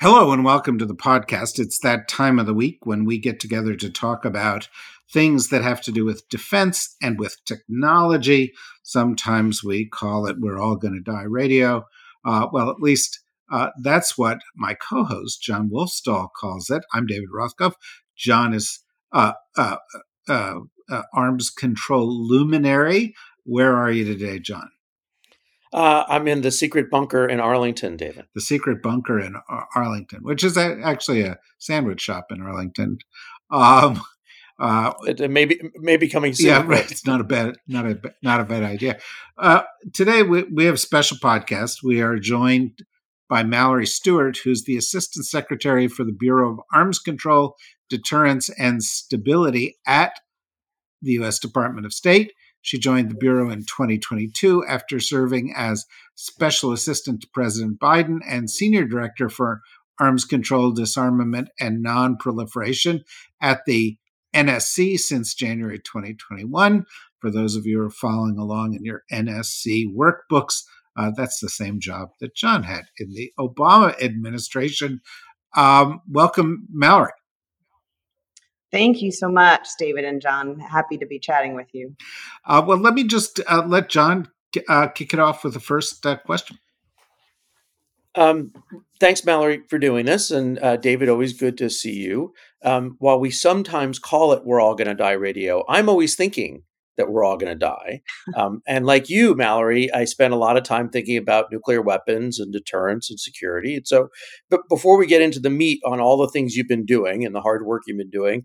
Hello and welcome to the podcast. It's that time of the week when we get together to talk about things that have to do with defense and with technology. Sometimes we call it We're All Gonna Die Radio. That's what my co-host, Jon Wolfsthal, calls it. I'm David Rothkopf. Jon is arms control luminary. Where are you today, Jon? I'm in the secret bunker in Arlington, David. The secret bunker in Arlington, which is actually a sandwich shop in Arlington. It may be coming soon. Yeah, right. It's not a bad idea. Today we have a special podcast. We are joined by Mallory Stewart, who's the Assistant Secretary for the Bureau of Arms Control, Deterrence, and Stability at the U.S. Department of State. She joined the Bureau in 2022 after serving as Special Assistant to President Biden and Senior Director for Arms Control, Disarmament, and Non-Proliferation at the NSC since January 2021. For those of you who are following along in your NSC workbooks, that's the same job that Jon had in the Obama administration. Welcome, Mallory. Thank you so much, David and Jon. Happy to be chatting with you. Let me just let Jon kick it off with the first question. Thanks, Mallory, for doing this. And David, always good to see you. While we sometimes call it We're All Gonna Die Radio, I'm always thinking that we're all going to die. And like you, Mallory, I spent a lot of time thinking about nuclear weapons and deterrence and security. And so, but before we get into the meat on all the things you've been doing and the hard work you've been doing,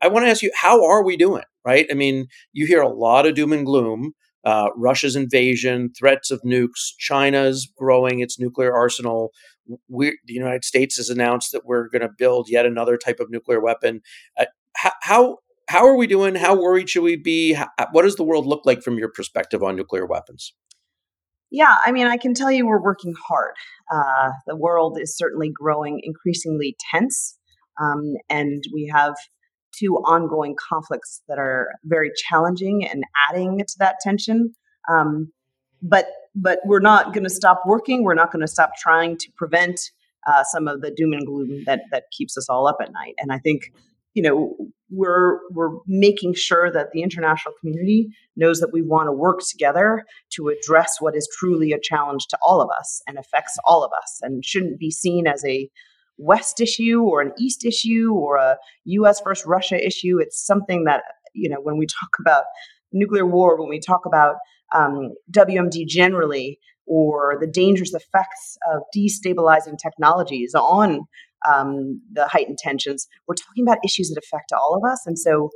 I want to ask you, how are we doing, right? I mean, you hear a lot of doom and gloom, Russia's invasion, threats of nukes, China's growing its nuclear arsenal. The United States has announced that we're going to build yet another type of nuclear weapon. How are we doing? How worried should we be? What does the world look like from your perspective on nuclear weapons? Yeah, I mean, I can tell you we're working hard. The world is certainly growing increasingly tense, and we have two ongoing conflicts that are very challenging and adding to that tension. But we're not going to stop working. We're not going to stop trying to prevent some of the doom and gloom that keeps us all up at night. And I think, we're making sure that the international community knows that we want to work together to address what is truly a challenge to all of us and affects all of us and shouldn't be seen as a West issue or an East issue or a U.S. versus Russia issue. It's something that, when we talk about nuclear war, when we talk about WMD generally or the dangerous effects of destabilizing technologies on the heightened tensions, we're talking about issues that affect all of us. And so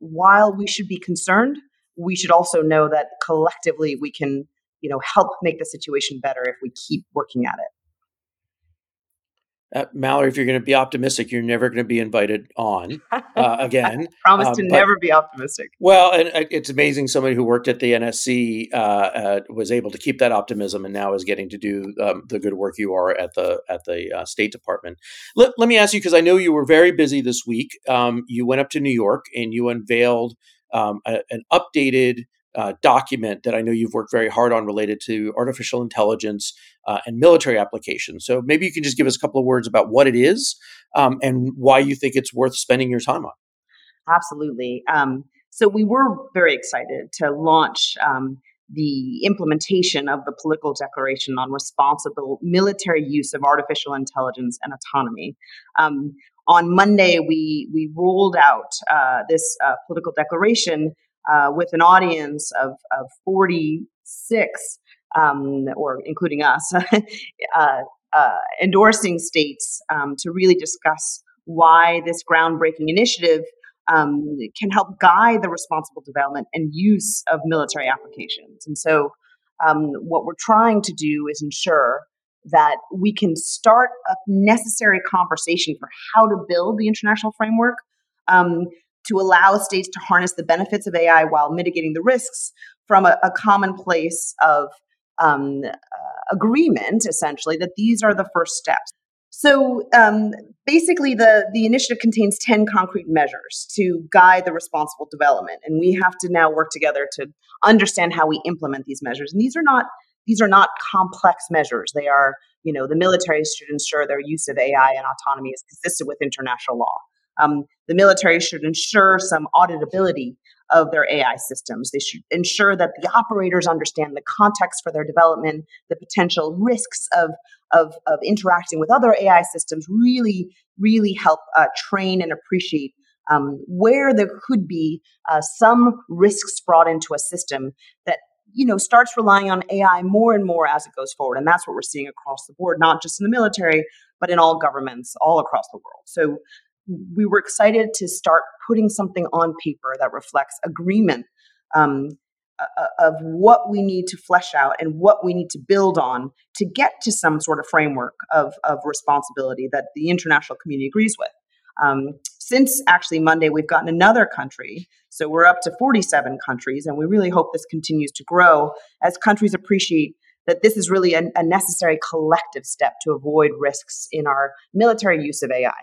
while we should be concerned, we should also know that collectively we can, help make the situation better if we keep working at it. Mallory, if you're going to be optimistic, you're never going to be invited on again. Promise to never be optimistic. Well, and it's amazing. Somebody who worked at the NSC was able to keep that optimism, and now is getting to do the good work you are at the State Department. Let me ask you, because I know you were very busy this week. You went up to New York and you unveiled an updated document that I know you've worked very hard on related to artificial intelligence and military applications. So maybe you can just give us a couple of words about what it is and why you think it's worth spending your time on. Absolutely. So we were very excited to launch the implementation of the political declaration on responsible military use of artificial intelligence and autonomy. On Monday, we rolled out this political declaration with an audience of 46, or including us, endorsing states to really discuss why this groundbreaking initiative can help guide the responsible development and use of military applications. And so what we're trying to do is ensure that we can start a necessary conversation for how to build the international framework to allow states to harness the benefits of AI while mitigating the risks from a common place of agreement, essentially, that these are the first steps. So basically, the initiative contains 10 concrete measures to guide the responsible development. And we have to now work together to understand how we implement these measures. And these are not complex measures. They are, the military should ensure their use of AI and autonomy is consistent with international law. The military should ensure some auditability of their AI systems. They should ensure that the operators understand the context for their development, the potential risks of interacting with other AI systems, really, really help train and appreciate where there could be some risks brought into a system that starts relying on AI more and more as it goes forward. And that's what we're seeing across the board, not just in the military, but in all governments all across the world. So we were excited to start putting something on paper that reflects agreement of what we need to flesh out and what we need to build on to get to some sort of framework of responsibility that the international community agrees with. Since actually Monday, we've gotten another country. So we're up to 47 countries, and we really hope this continues to grow as countries appreciate that this is really a necessary collective step to avoid risks in our military use of AI.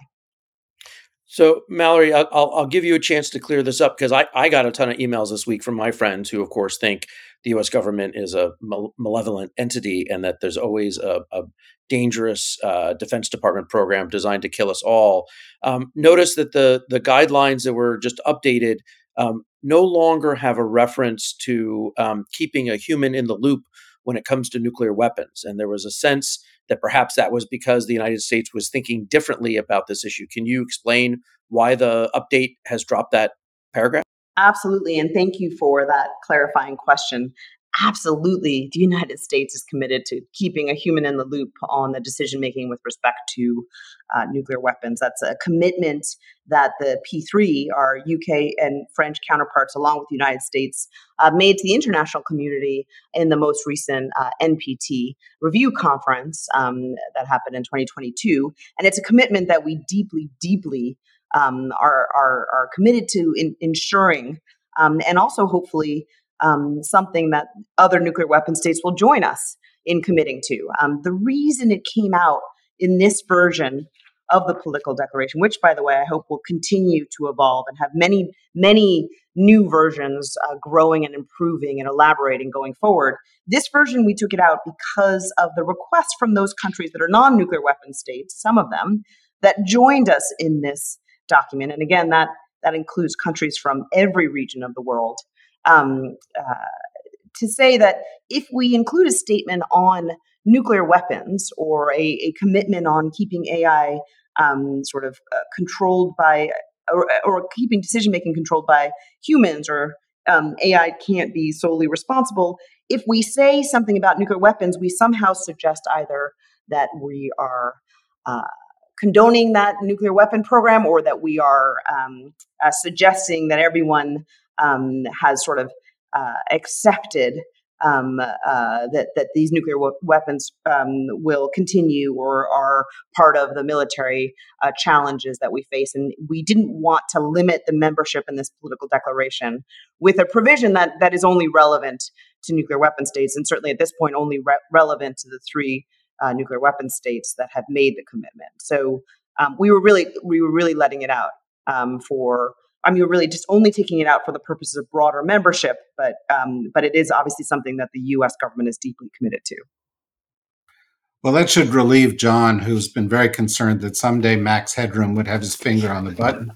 So, Mallory, I'll give you a chance to clear this up, because I got a ton of emails this week from my friends who, of course, think the U.S. government is a malevolent entity and that there's always a dangerous Defense Department program designed to kill us all. Notice that the guidelines that were just updated no longer have a reference to keeping a human in the loop when it comes to nuclear weapons. And there was a sense that perhaps that was because the United States was thinking differently about this issue. Can you explain why the update has dropped that paragraph? Absolutely. And thank you for that clarifying question. Absolutely. The United States is committed to keeping a human in the loop on the decision-making with respect to nuclear weapons. That's a commitment that the P3, our UK and French counterparts, along with the United States, made to the international community in the most recent NPT review conference that happened in 2022. And it's a commitment that we deeply, deeply are committed to ensuring and also hopefully something that other nuclear weapon states will join us in committing to. The reason it came out in this version of the political declaration, which, by the way, I hope will continue to evolve and have many, many new versions growing and improving and elaborating going forward. This version, we took it out because of the requests from those countries that are non-nuclear weapon states, some of them, that joined us in this document. And again, that includes countries from every region of the world. To say that if we include a statement on nuclear weapons or a commitment on keeping AI controlled by or keeping decision-making controlled by humans or AI can't be solely responsible, if we say something about nuclear weapons, we somehow suggest either that we are condoning that nuclear weapon program or that we are suggesting that everyone has accepted that these nuclear weapons will continue or are part of the military challenges that we face. And we didn't want to limit the membership in this political declaration with a provision that is only relevant to nuclear weapon states, and certainly at this point only relevant to the three nuclear weapon states that have made the commitment. So we were really letting it out we're really just only taking it out for the purposes of broader membership, but it is obviously something that the U.S. government is deeply committed to. Well, that should relieve John, who's been very concerned that someday Max Headroom would have his finger on the button.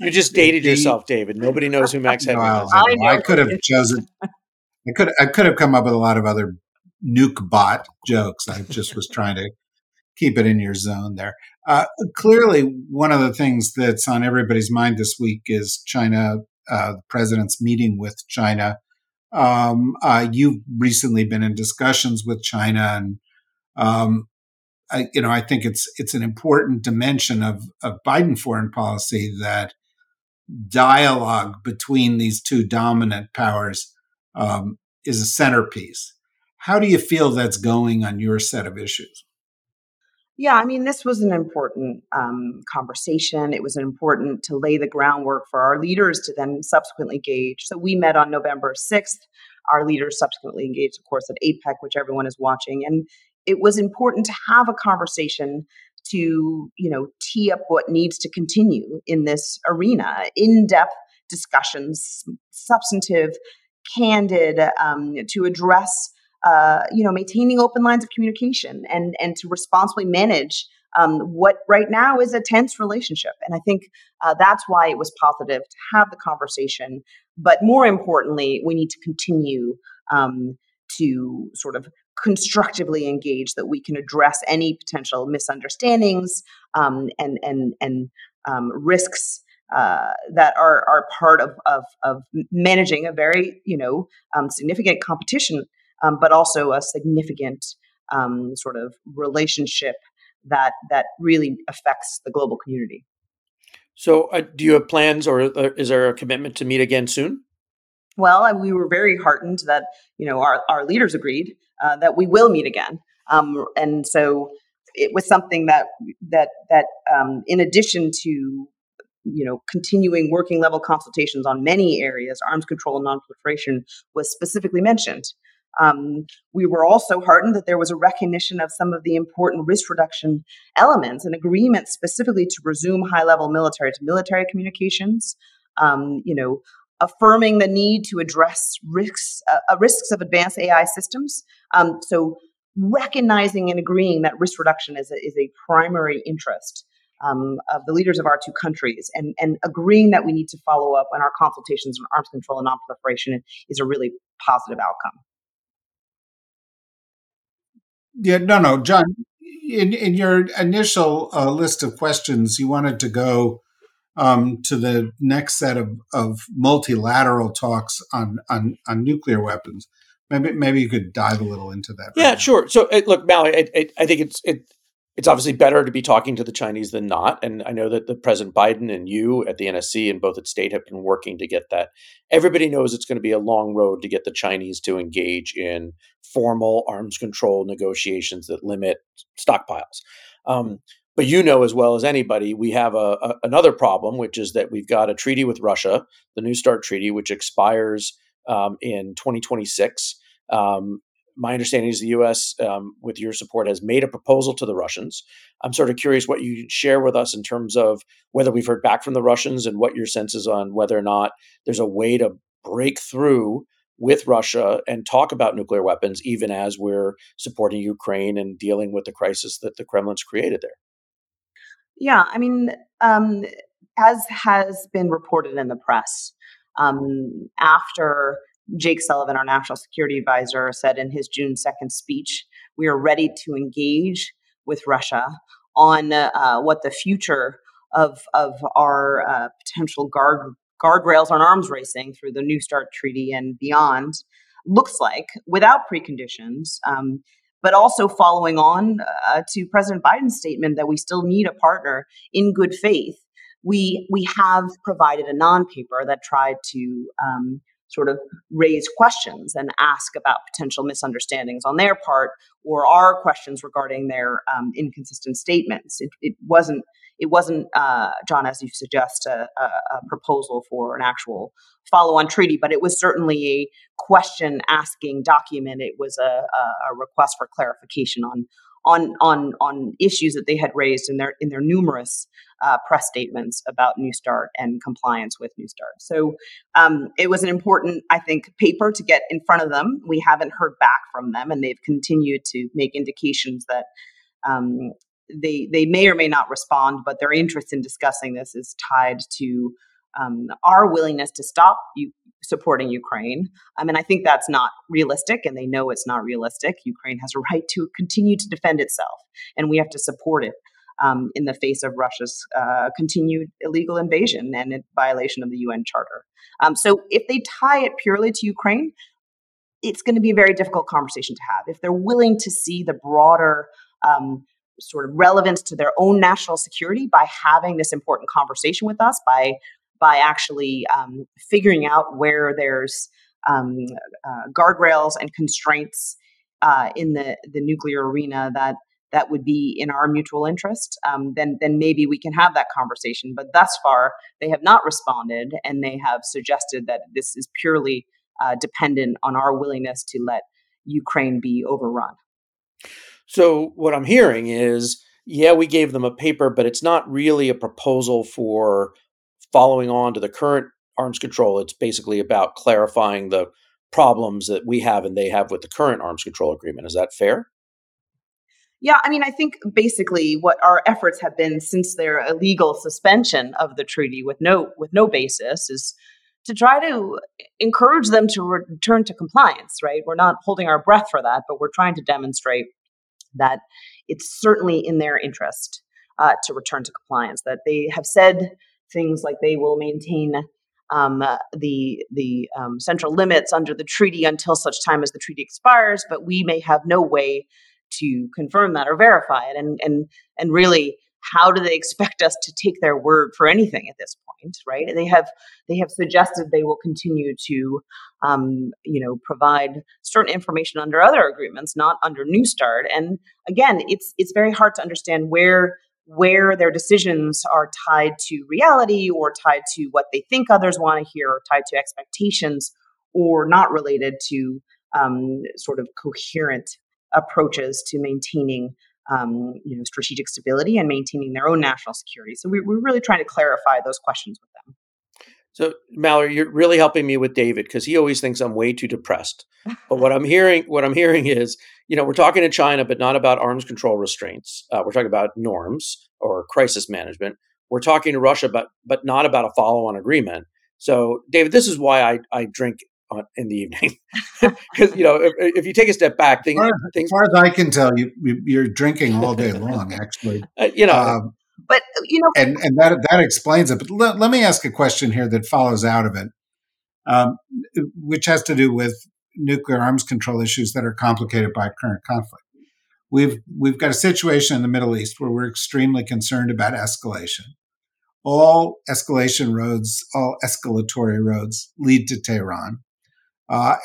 You just dated yourself, David. Nobody knows who Max Headroom is. I could have chosen. I could have come up with a lot of other nuke bot jokes. I just was trying to keep it in your zone there. Clearly, one of the things that's on everybody's mind this week is China, the president's meeting with China. You've recently been in discussions with China, and I think it's an important dimension of Biden foreign policy that dialogue between these two dominant powers is a centerpiece. How do you feel that's going on your set of issues? Yeah, I mean, this was an important conversation. It was important to lay the groundwork for our leaders to then subsequently engage. So we met on November 6th. Our leaders subsequently engaged, of course, at APEC, which everyone is watching. And it was important to have a conversation to, tee up what needs to continue in this arena, in-depth discussions, substantive, candid, to address maintaining open lines of communication and to responsibly manage what right now is a tense relationship. And I think that's why it was positive to have the conversation. But more importantly, we need to continue to sort of constructively engage that we can address any potential misunderstandings and risks that are part of managing a very, significant competition. But also a significant sort of relationship that really affects the global community. So do you have plans or is there a commitment to meet again soon? Well, we were very heartened that, our leaders agreed that we will meet again. And so it was something that in addition to continuing working level consultations on many areas, arms control and nonproliferation was specifically mentioned. We were also heartened that there was a recognition of some of the important risk reduction elements and agreement specifically to resume high-level military-to-military communications, affirming the need to address risks of advanced AI systems. So recognizing and agreeing that risk reduction is a primary interest of the leaders of our two countries and agreeing that we need to follow up on our consultations on arms control and nonproliferation is a really positive outcome. Yeah, no, John, in your initial list of questions, you wanted to go to the next set of multilateral talks on nuclear weapons. Maybe you could dive a little into that. Yeah, right, sure. So look, Mallory, I think it's obviously better to be talking to the Chinese than not. And I know that the President Biden and you at the NSC and both at State have been working to get that. Everybody knows it's going to be a long road to get the Chinese to engage in formal arms control negotiations that limit stockpiles. But you know as well as anybody, we have another problem, which is that we've got a treaty with Russia, the New START treaty, which expires in 2026. My understanding is the U.S., with your support, has made a proposal to the Russians. I'm sort of curious what you share with us in terms of whether we've heard back from the Russians and what your sense is on whether or not there's a way to break through with Russia and talk about nuclear weapons, even as we're supporting Ukraine and dealing with the crisis that the Kremlin's created there. Yeah, I mean, as has been reported in the press, after Jake Sullivan, our national security advisor, said in his June 2nd speech, we are ready to engage with Russia on what the future of our potential guardrails on arms racing through the New START treaty and beyond looks like without preconditions, but also following on to President Biden's statement that we still need a partner in good faith. We have provided a non-paper that tried to sort of raise questions and ask about potential misunderstandings on their part, or our questions regarding their inconsistent statements. It wasn't, John, as you suggest, a proposal for an actual follow-on treaty, but it was certainly a question-asking document. It was a request for clarification on issues that they had raised in their numerous press statements about New START and compliance with New START. So it was an important, I think, paper to get in front of them. We haven't heard back from them, and they've continued to make indications that they may or may not respond, but their interest in discussing this is tied to our willingness to stop supporting Ukraine. I mean, I think that's not realistic, and they know it's not realistic. Ukraine has a right to continue to defend itself, and we have to support it in the face of Russia's continued illegal invasion and in violation of the UN Charter. So if they tie it purely to Ukraine, it's going to be a very difficult conversation to have. If they're willing to see the broader sort of relevance to their own national security by having this important conversation with us, by actually figuring out where there's guardrails and constraints in the nuclear arena that would be in our mutual interest, then maybe we can have that conversation. But thus far, they have not responded, and they have suggested that this is purely dependent on our willingness to let Ukraine be overrun. So what I'm hearing is, yeah, we gave them a paper, but it's not really a proposal for following on to the current arms control. It's basically about clarifying the problems that we have and they have with the current arms control agreement. Is that fair? Yeah, I mean, I think basically what our efforts have been since their illegal suspension of the treaty with no basis is to try to encourage them to return to compliance, right? We're not holding our breath for that, but we're trying to demonstrate that it's certainly in their interest to return to compliance, that they have said things like they will maintain the central limits under the treaty until such time as the treaty expires, but we may have no way to confirm that or verify it. And really, how do they expect us to take their word for anything at this point, right? They have suggested they will continue to, provide certain information under other agreements, not under New START. And again, it's very hard to understand where their decisions are tied to reality or tied to what they think others want to hear or tied to expectations or not related to sort of coherent approaches to maintaining strategic stability and maintaining their own national security. So we're really trying to clarify those questions with them. So Mallory, you're really helping me with David because he always thinks I'm way too depressed. But what I'm hearing is, we're talking to China, but not about arms control restraints. We're talking about norms or crisis management. We're talking to Russia, but not about a follow-on agreement. So David, this is why I drink in the evening, because if you take a step back, things. As far as I can tell, you're drinking all day long, actually. and that explains it. But let me ask a question here that follows out of it, which has to do with nuclear arms control issues that are complicated by current conflict. We've got a situation in the Middle East where we're extremely concerned about escalation. All escalation roads, all escalatory roads, lead to Tehran.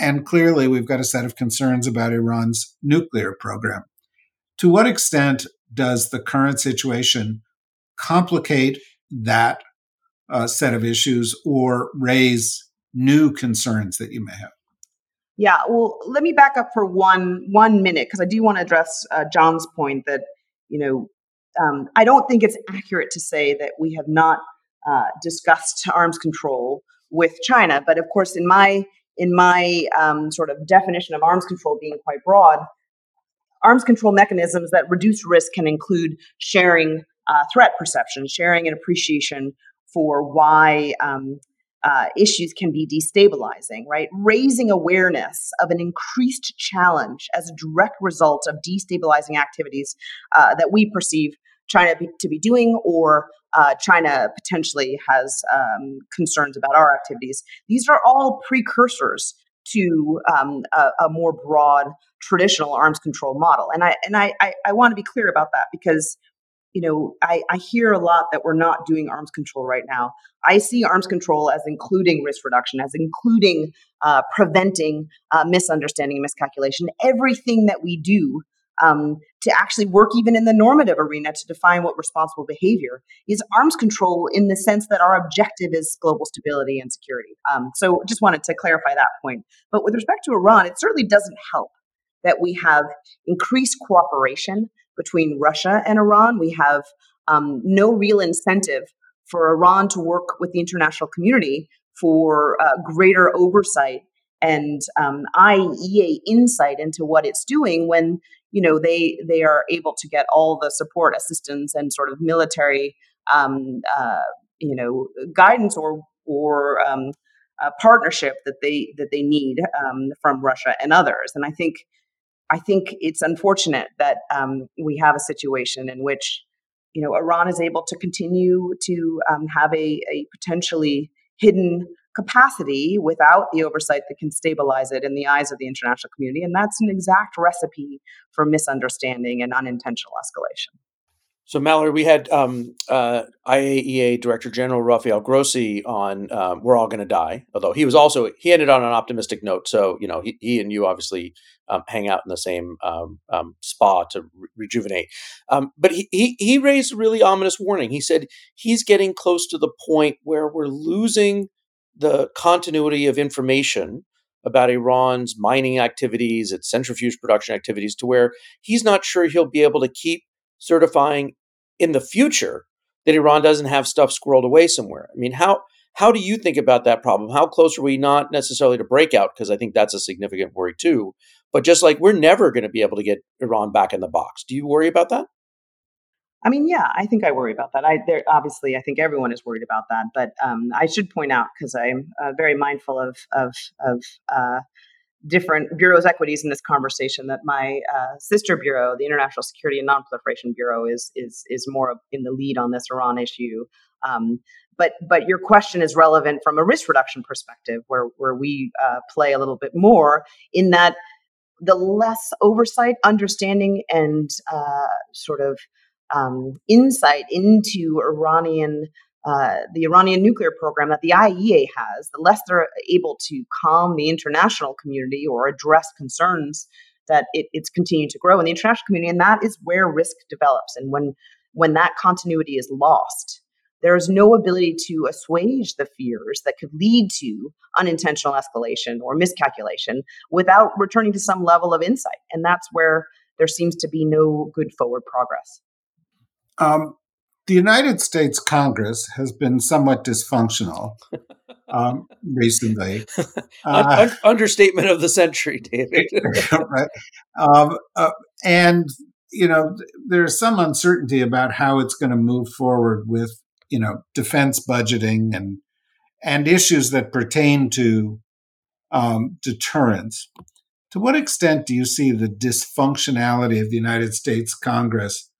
And clearly, we've got a set of concerns about Iran's nuclear program. To what extent does the current situation complicate that set of issues or raise new concerns that you may have? Yeah, well, let me back up for one minute, because I do want to address John's point that, I don't think it's accurate to say that we have not discussed arms control with China. But of course, in my sort of definition of arms control being quite broad, arms control mechanisms that reduce risk can include sharing threat perception, sharing an appreciation for why issues can be destabilizing, right? Raising awareness of an increased challenge as a direct result of destabilizing activities that we perceive China to be doing, or China potentially has concerns about our activities. These are all precursors to a more broad traditional arms control model. And I want to be clear about that, because you know, I hear a lot that we're not doing arms control right now. I see arms control as including risk reduction, as including preventing misunderstanding and miscalculation, everything that we do to actually work even in the normative arena to define what responsible behavior is. Arms control in the sense that our objective is global stability and security. So just wanted to clarify that point. But with respect to Iran, it certainly doesn't help that we have increased cooperation between Russia and Iran. We have no real incentive for Iran to work with the international community for greater oversight and IAEA insight into what it's doing when, you know, they are able to get all the support, assistance, and sort of military, you know, guidance or partnership that they need from Russia and others. And I think it's unfortunate that we have a situation in which, you know, Iran is able to continue to have a potentially hidden capacity without the oversight that can stabilize it in the eyes of the international community. And that's an exact recipe for misunderstanding and unintentional escalation. So, Mallory, we had IAEA Director General Rafael Grossi on We're All Gonna Die, although he ended on an optimistic note. So, you know, he and you obviously hang out in the same spa to rejuvenate. But he raised a really ominous warning. He said he's getting close to the point where we're losing the continuity of information about Iran's mining activities, its centrifuge production activities, to where he's not sure he'll be able to keep certifying in the future that Iran doesn't have stuff squirreled away somewhere. I mean, how do you think about that problem? How close are we, not necessarily to breakout, because I think that's a significant worry too, but just like we're never going to be able to get Iran back in the box. Do you worry about that? I mean, yeah, I think I worry about that. Obviously, I think everyone is worried about that. But I should point out, because I'm very mindful of different bureaus' equities in this conversation, that my sister bureau, the International Security and Nonproliferation Bureau, is more in the lead on this Iran issue. But your question is relevant from a risk reduction perspective, where we play a little bit more in that the less oversight, understanding, and sort of insight into the Iranian nuclear program that the IAEA has, the less they're able to calm the international community or address concerns that it's continued to grow in the international community. And that is where risk develops. And when that continuity is lost, there is no ability to assuage the fears that could lead to unintentional escalation or miscalculation without returning to some level of insight. And that's where there seems to be no good forward progress. The United States Congress has been somewhat dysfunctional recently. Understatement of the century, David. Right. And, you know, there's some uncertainty about how it's going to move forward with, you know, defense budgeting and issues that pertain to deterrence. To what extent do you see the dysfunctionality of the United States Congress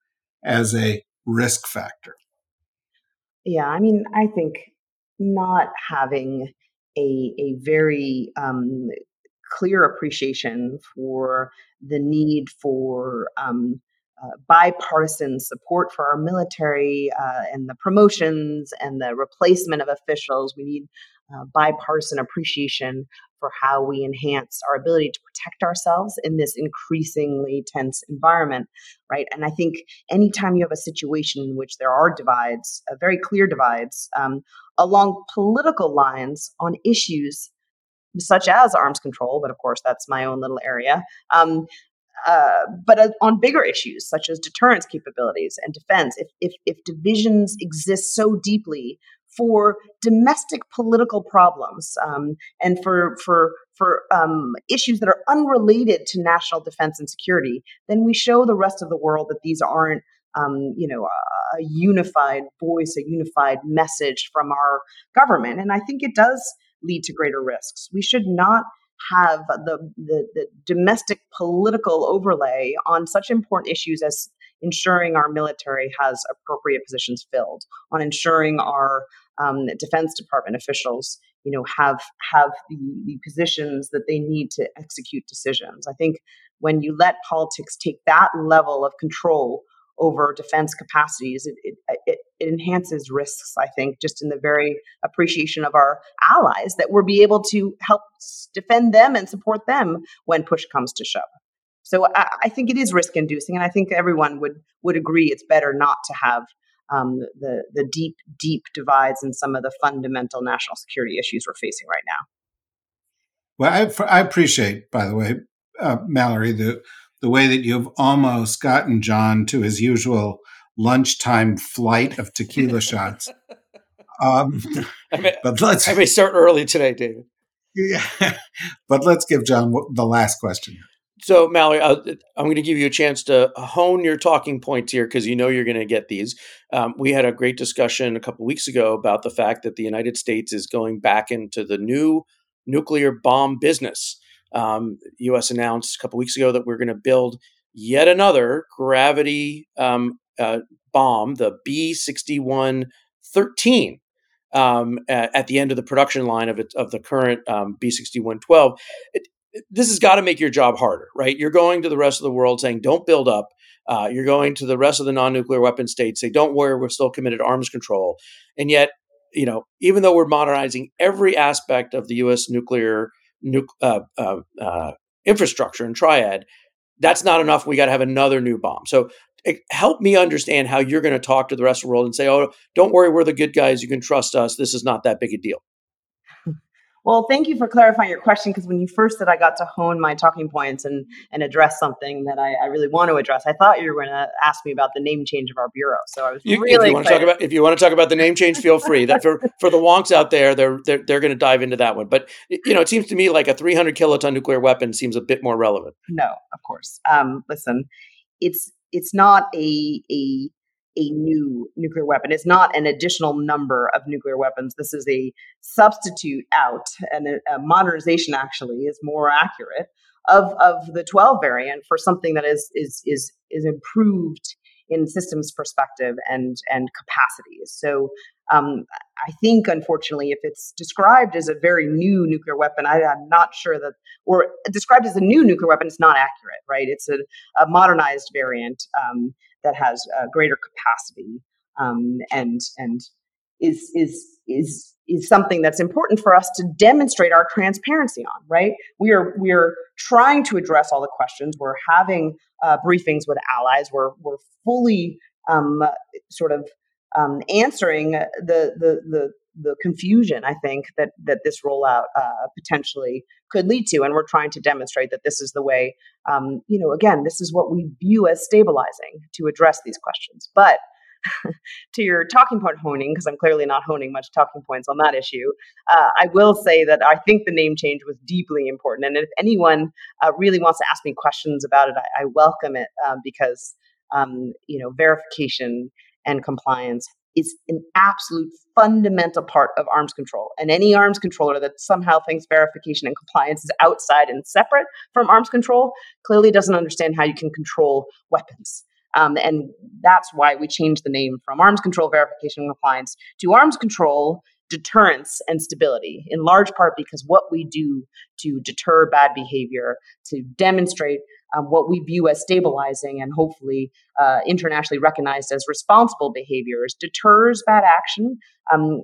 as a risk factor? Yeah, I mean, I think not having a very clear appreciation for the need for bipartisan support for our military and the promotions and the replacement of officials. We need bipartisan appreciation for how we enhance our ability to protect ourselves in this increasingly tense environment, right? And I think anytime you have a situation in which there are divides, very clear divides along political lines on issues such as arms control, but of course that's my own little area, but on bigger issues such as deterrence capabilities and defense, if divisions exist so deeply for domestic political problems and for issues that are unrelated to national defense and security, then we show the rest of the world that these aren't, you know, a unified voice, a unified message from our government. And I think it does lead to greater risks. We should not have the domestic political overlay on such important issues as ensuring our military has appropriate positions filled, on ensuring our Defense Department officials, you know, have the positions that they need to execute decisions. I think when you let politics take that level of control over defense capacities. It enhances risks, I think, just in the very appreciation of our allies that we'll be able to help defend them and support them when push comes to shove. So I think it is risk-inducing, and I think everyone would agree it's better not to have the deep divides in some of the fundamental national security issues we're facing right now. Well, I appreciate, by the way, Mallory, the way that you've almost gotten John to his usual lunchtime flight of tequila shots. I may start early today, David. Yeah, but let's give John the last question. So, Mallory, I'm going to give you a chance to hone your talking points here because you know you're going to get these. We had a great discussion a couple weeks ago about the fact that the United States is going back into the new nuclear bomb business. U.S. announced a couple weeks ago that we're going to build yet another gravity bomb, the B61-13, at the end of the production line of the current B61-12. This has got to make your job harder, right? You're going to the rest of the world saying, don't build up. You're going to the rest of the non-nuclear weapon states. Say, don't worry, we're still committed to arms control. And yet, you know, even though we're modernizing every aspect of the U.S. nuclear infrastructure and triad, that's not enough. We got to have another new bomb. So help me understand how you're going to talk to the rest of the world and say, oh, don't worry, we're the good guys. You can trust us. This is not that big a deal. Well, thank you for clarifying your question, because when you first said I got to hone my talking points and address something that I really want to address, I thought you were going to ask me about the name change of our bureau. So I was if you want to talk about the name change, feel free. That for the wonks out there, they're going to dive into that one. But you know, it seems to me like a 300 kiloton nuclear weapon seems a bit more relevant. No, of course. Listen, it's not a new nuclear weapon. It's not an additional number of nuclear weapons. This is a substitute out, and a modernization actually is more accurate of the 12 variant for something that is improved in systems perspective and capacities. So I think, unfortunately, if it's described as a very new nuclear weapon, I'm not sure that, or described as a new nuclear weapon, it's not accurate, right? It's a modernized variant that has greater capacity and is something that's important for us to demonstrate our transparency on, right? We are trying to address all the questions. We're having briefings with allies. We're fully answering the confusion, I think, that this rollout potentially could lead to. And we're trying to demonstrate that this is the way, again, this is what we view as stabilizing to address these questions. But to your talking point honing, because I'm clearly not honing much talking points on that issue, I will say that I think the name change was deeply important. And if anyone really wants to ask me questions about it, I welcome it because, verification and compliance is an absolute fundamental part of arms control. And any arms controller that somehow thinks verification and compliance is outside and separate from arms control clearly doesn't understand how you can control weapons. And that's why we changed the name from arms control, verification, and compliance to arms control, deterrence, and stability, in large part because what we do to deter bad behavior, to demonstrate what we view as stabilizing and hopefully internationally recognized as responsible behaviors, deters bad action.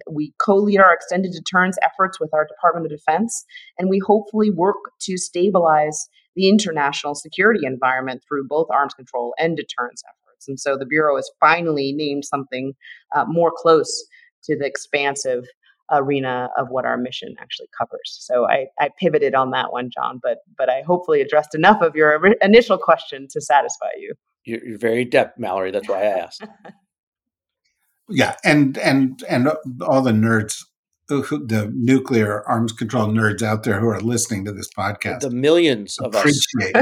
We co-lead our extended deterrence efforts with our Department of Defense, and we hopefully work to stabilize the international security environment through both arms control and deterrence efforts. And so the Bureau has finally named something more close to the expansive arena of what our mission actually covers. So I pivoted on that one, John, but I hopefully addressed enough of your initial question to satisfy you. You're very adept, Mallory. That's why I asked. Yeah, and all the nerds, the nuclear arms control nerds out there who are listening to this podcast, the millions of us, David. Yeah,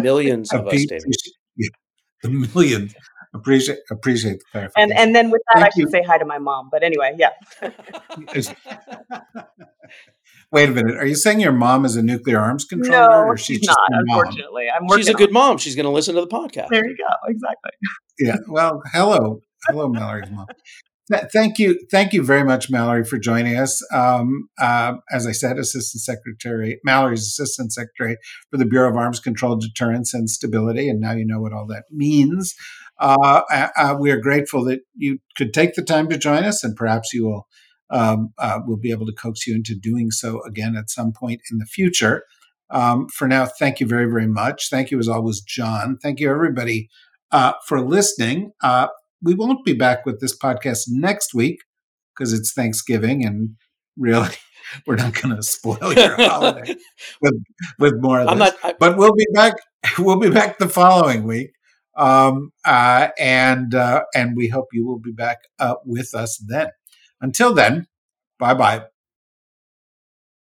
the millions. Appreciate the clarification. And then with that, thank I you. Should say hi to my mom. But anyway, yeah. Wait a minute. Are you saying your mom is a nuclear arms controller? No, or she's not, just unfortunately. She's a good mom. She's going to listen to the podcast. There you go. Exactly. Yeah. Well, hello, Mallory's mom. Thank you very much, Mallory, for joining us. As I said, Mallory's Assistant Secretary for the Bureau of Arms Control, Deterrence, and Stability, and now you know what all that means. We are grateful that you could take the time to join us, and perhaps you will we'll be able to coax you into doing so again at some point in the future. For now, thank you very, very much. Thank you, as always, John. Thank you, everybody, for listening. We won't be back with this podcast next week because it's Thanksgiving, and really, we're not going to spoil your holiday with more of this. But we'll be back. We'll be back the following week. And we hope you will be back with us then. Until then, bye-bye.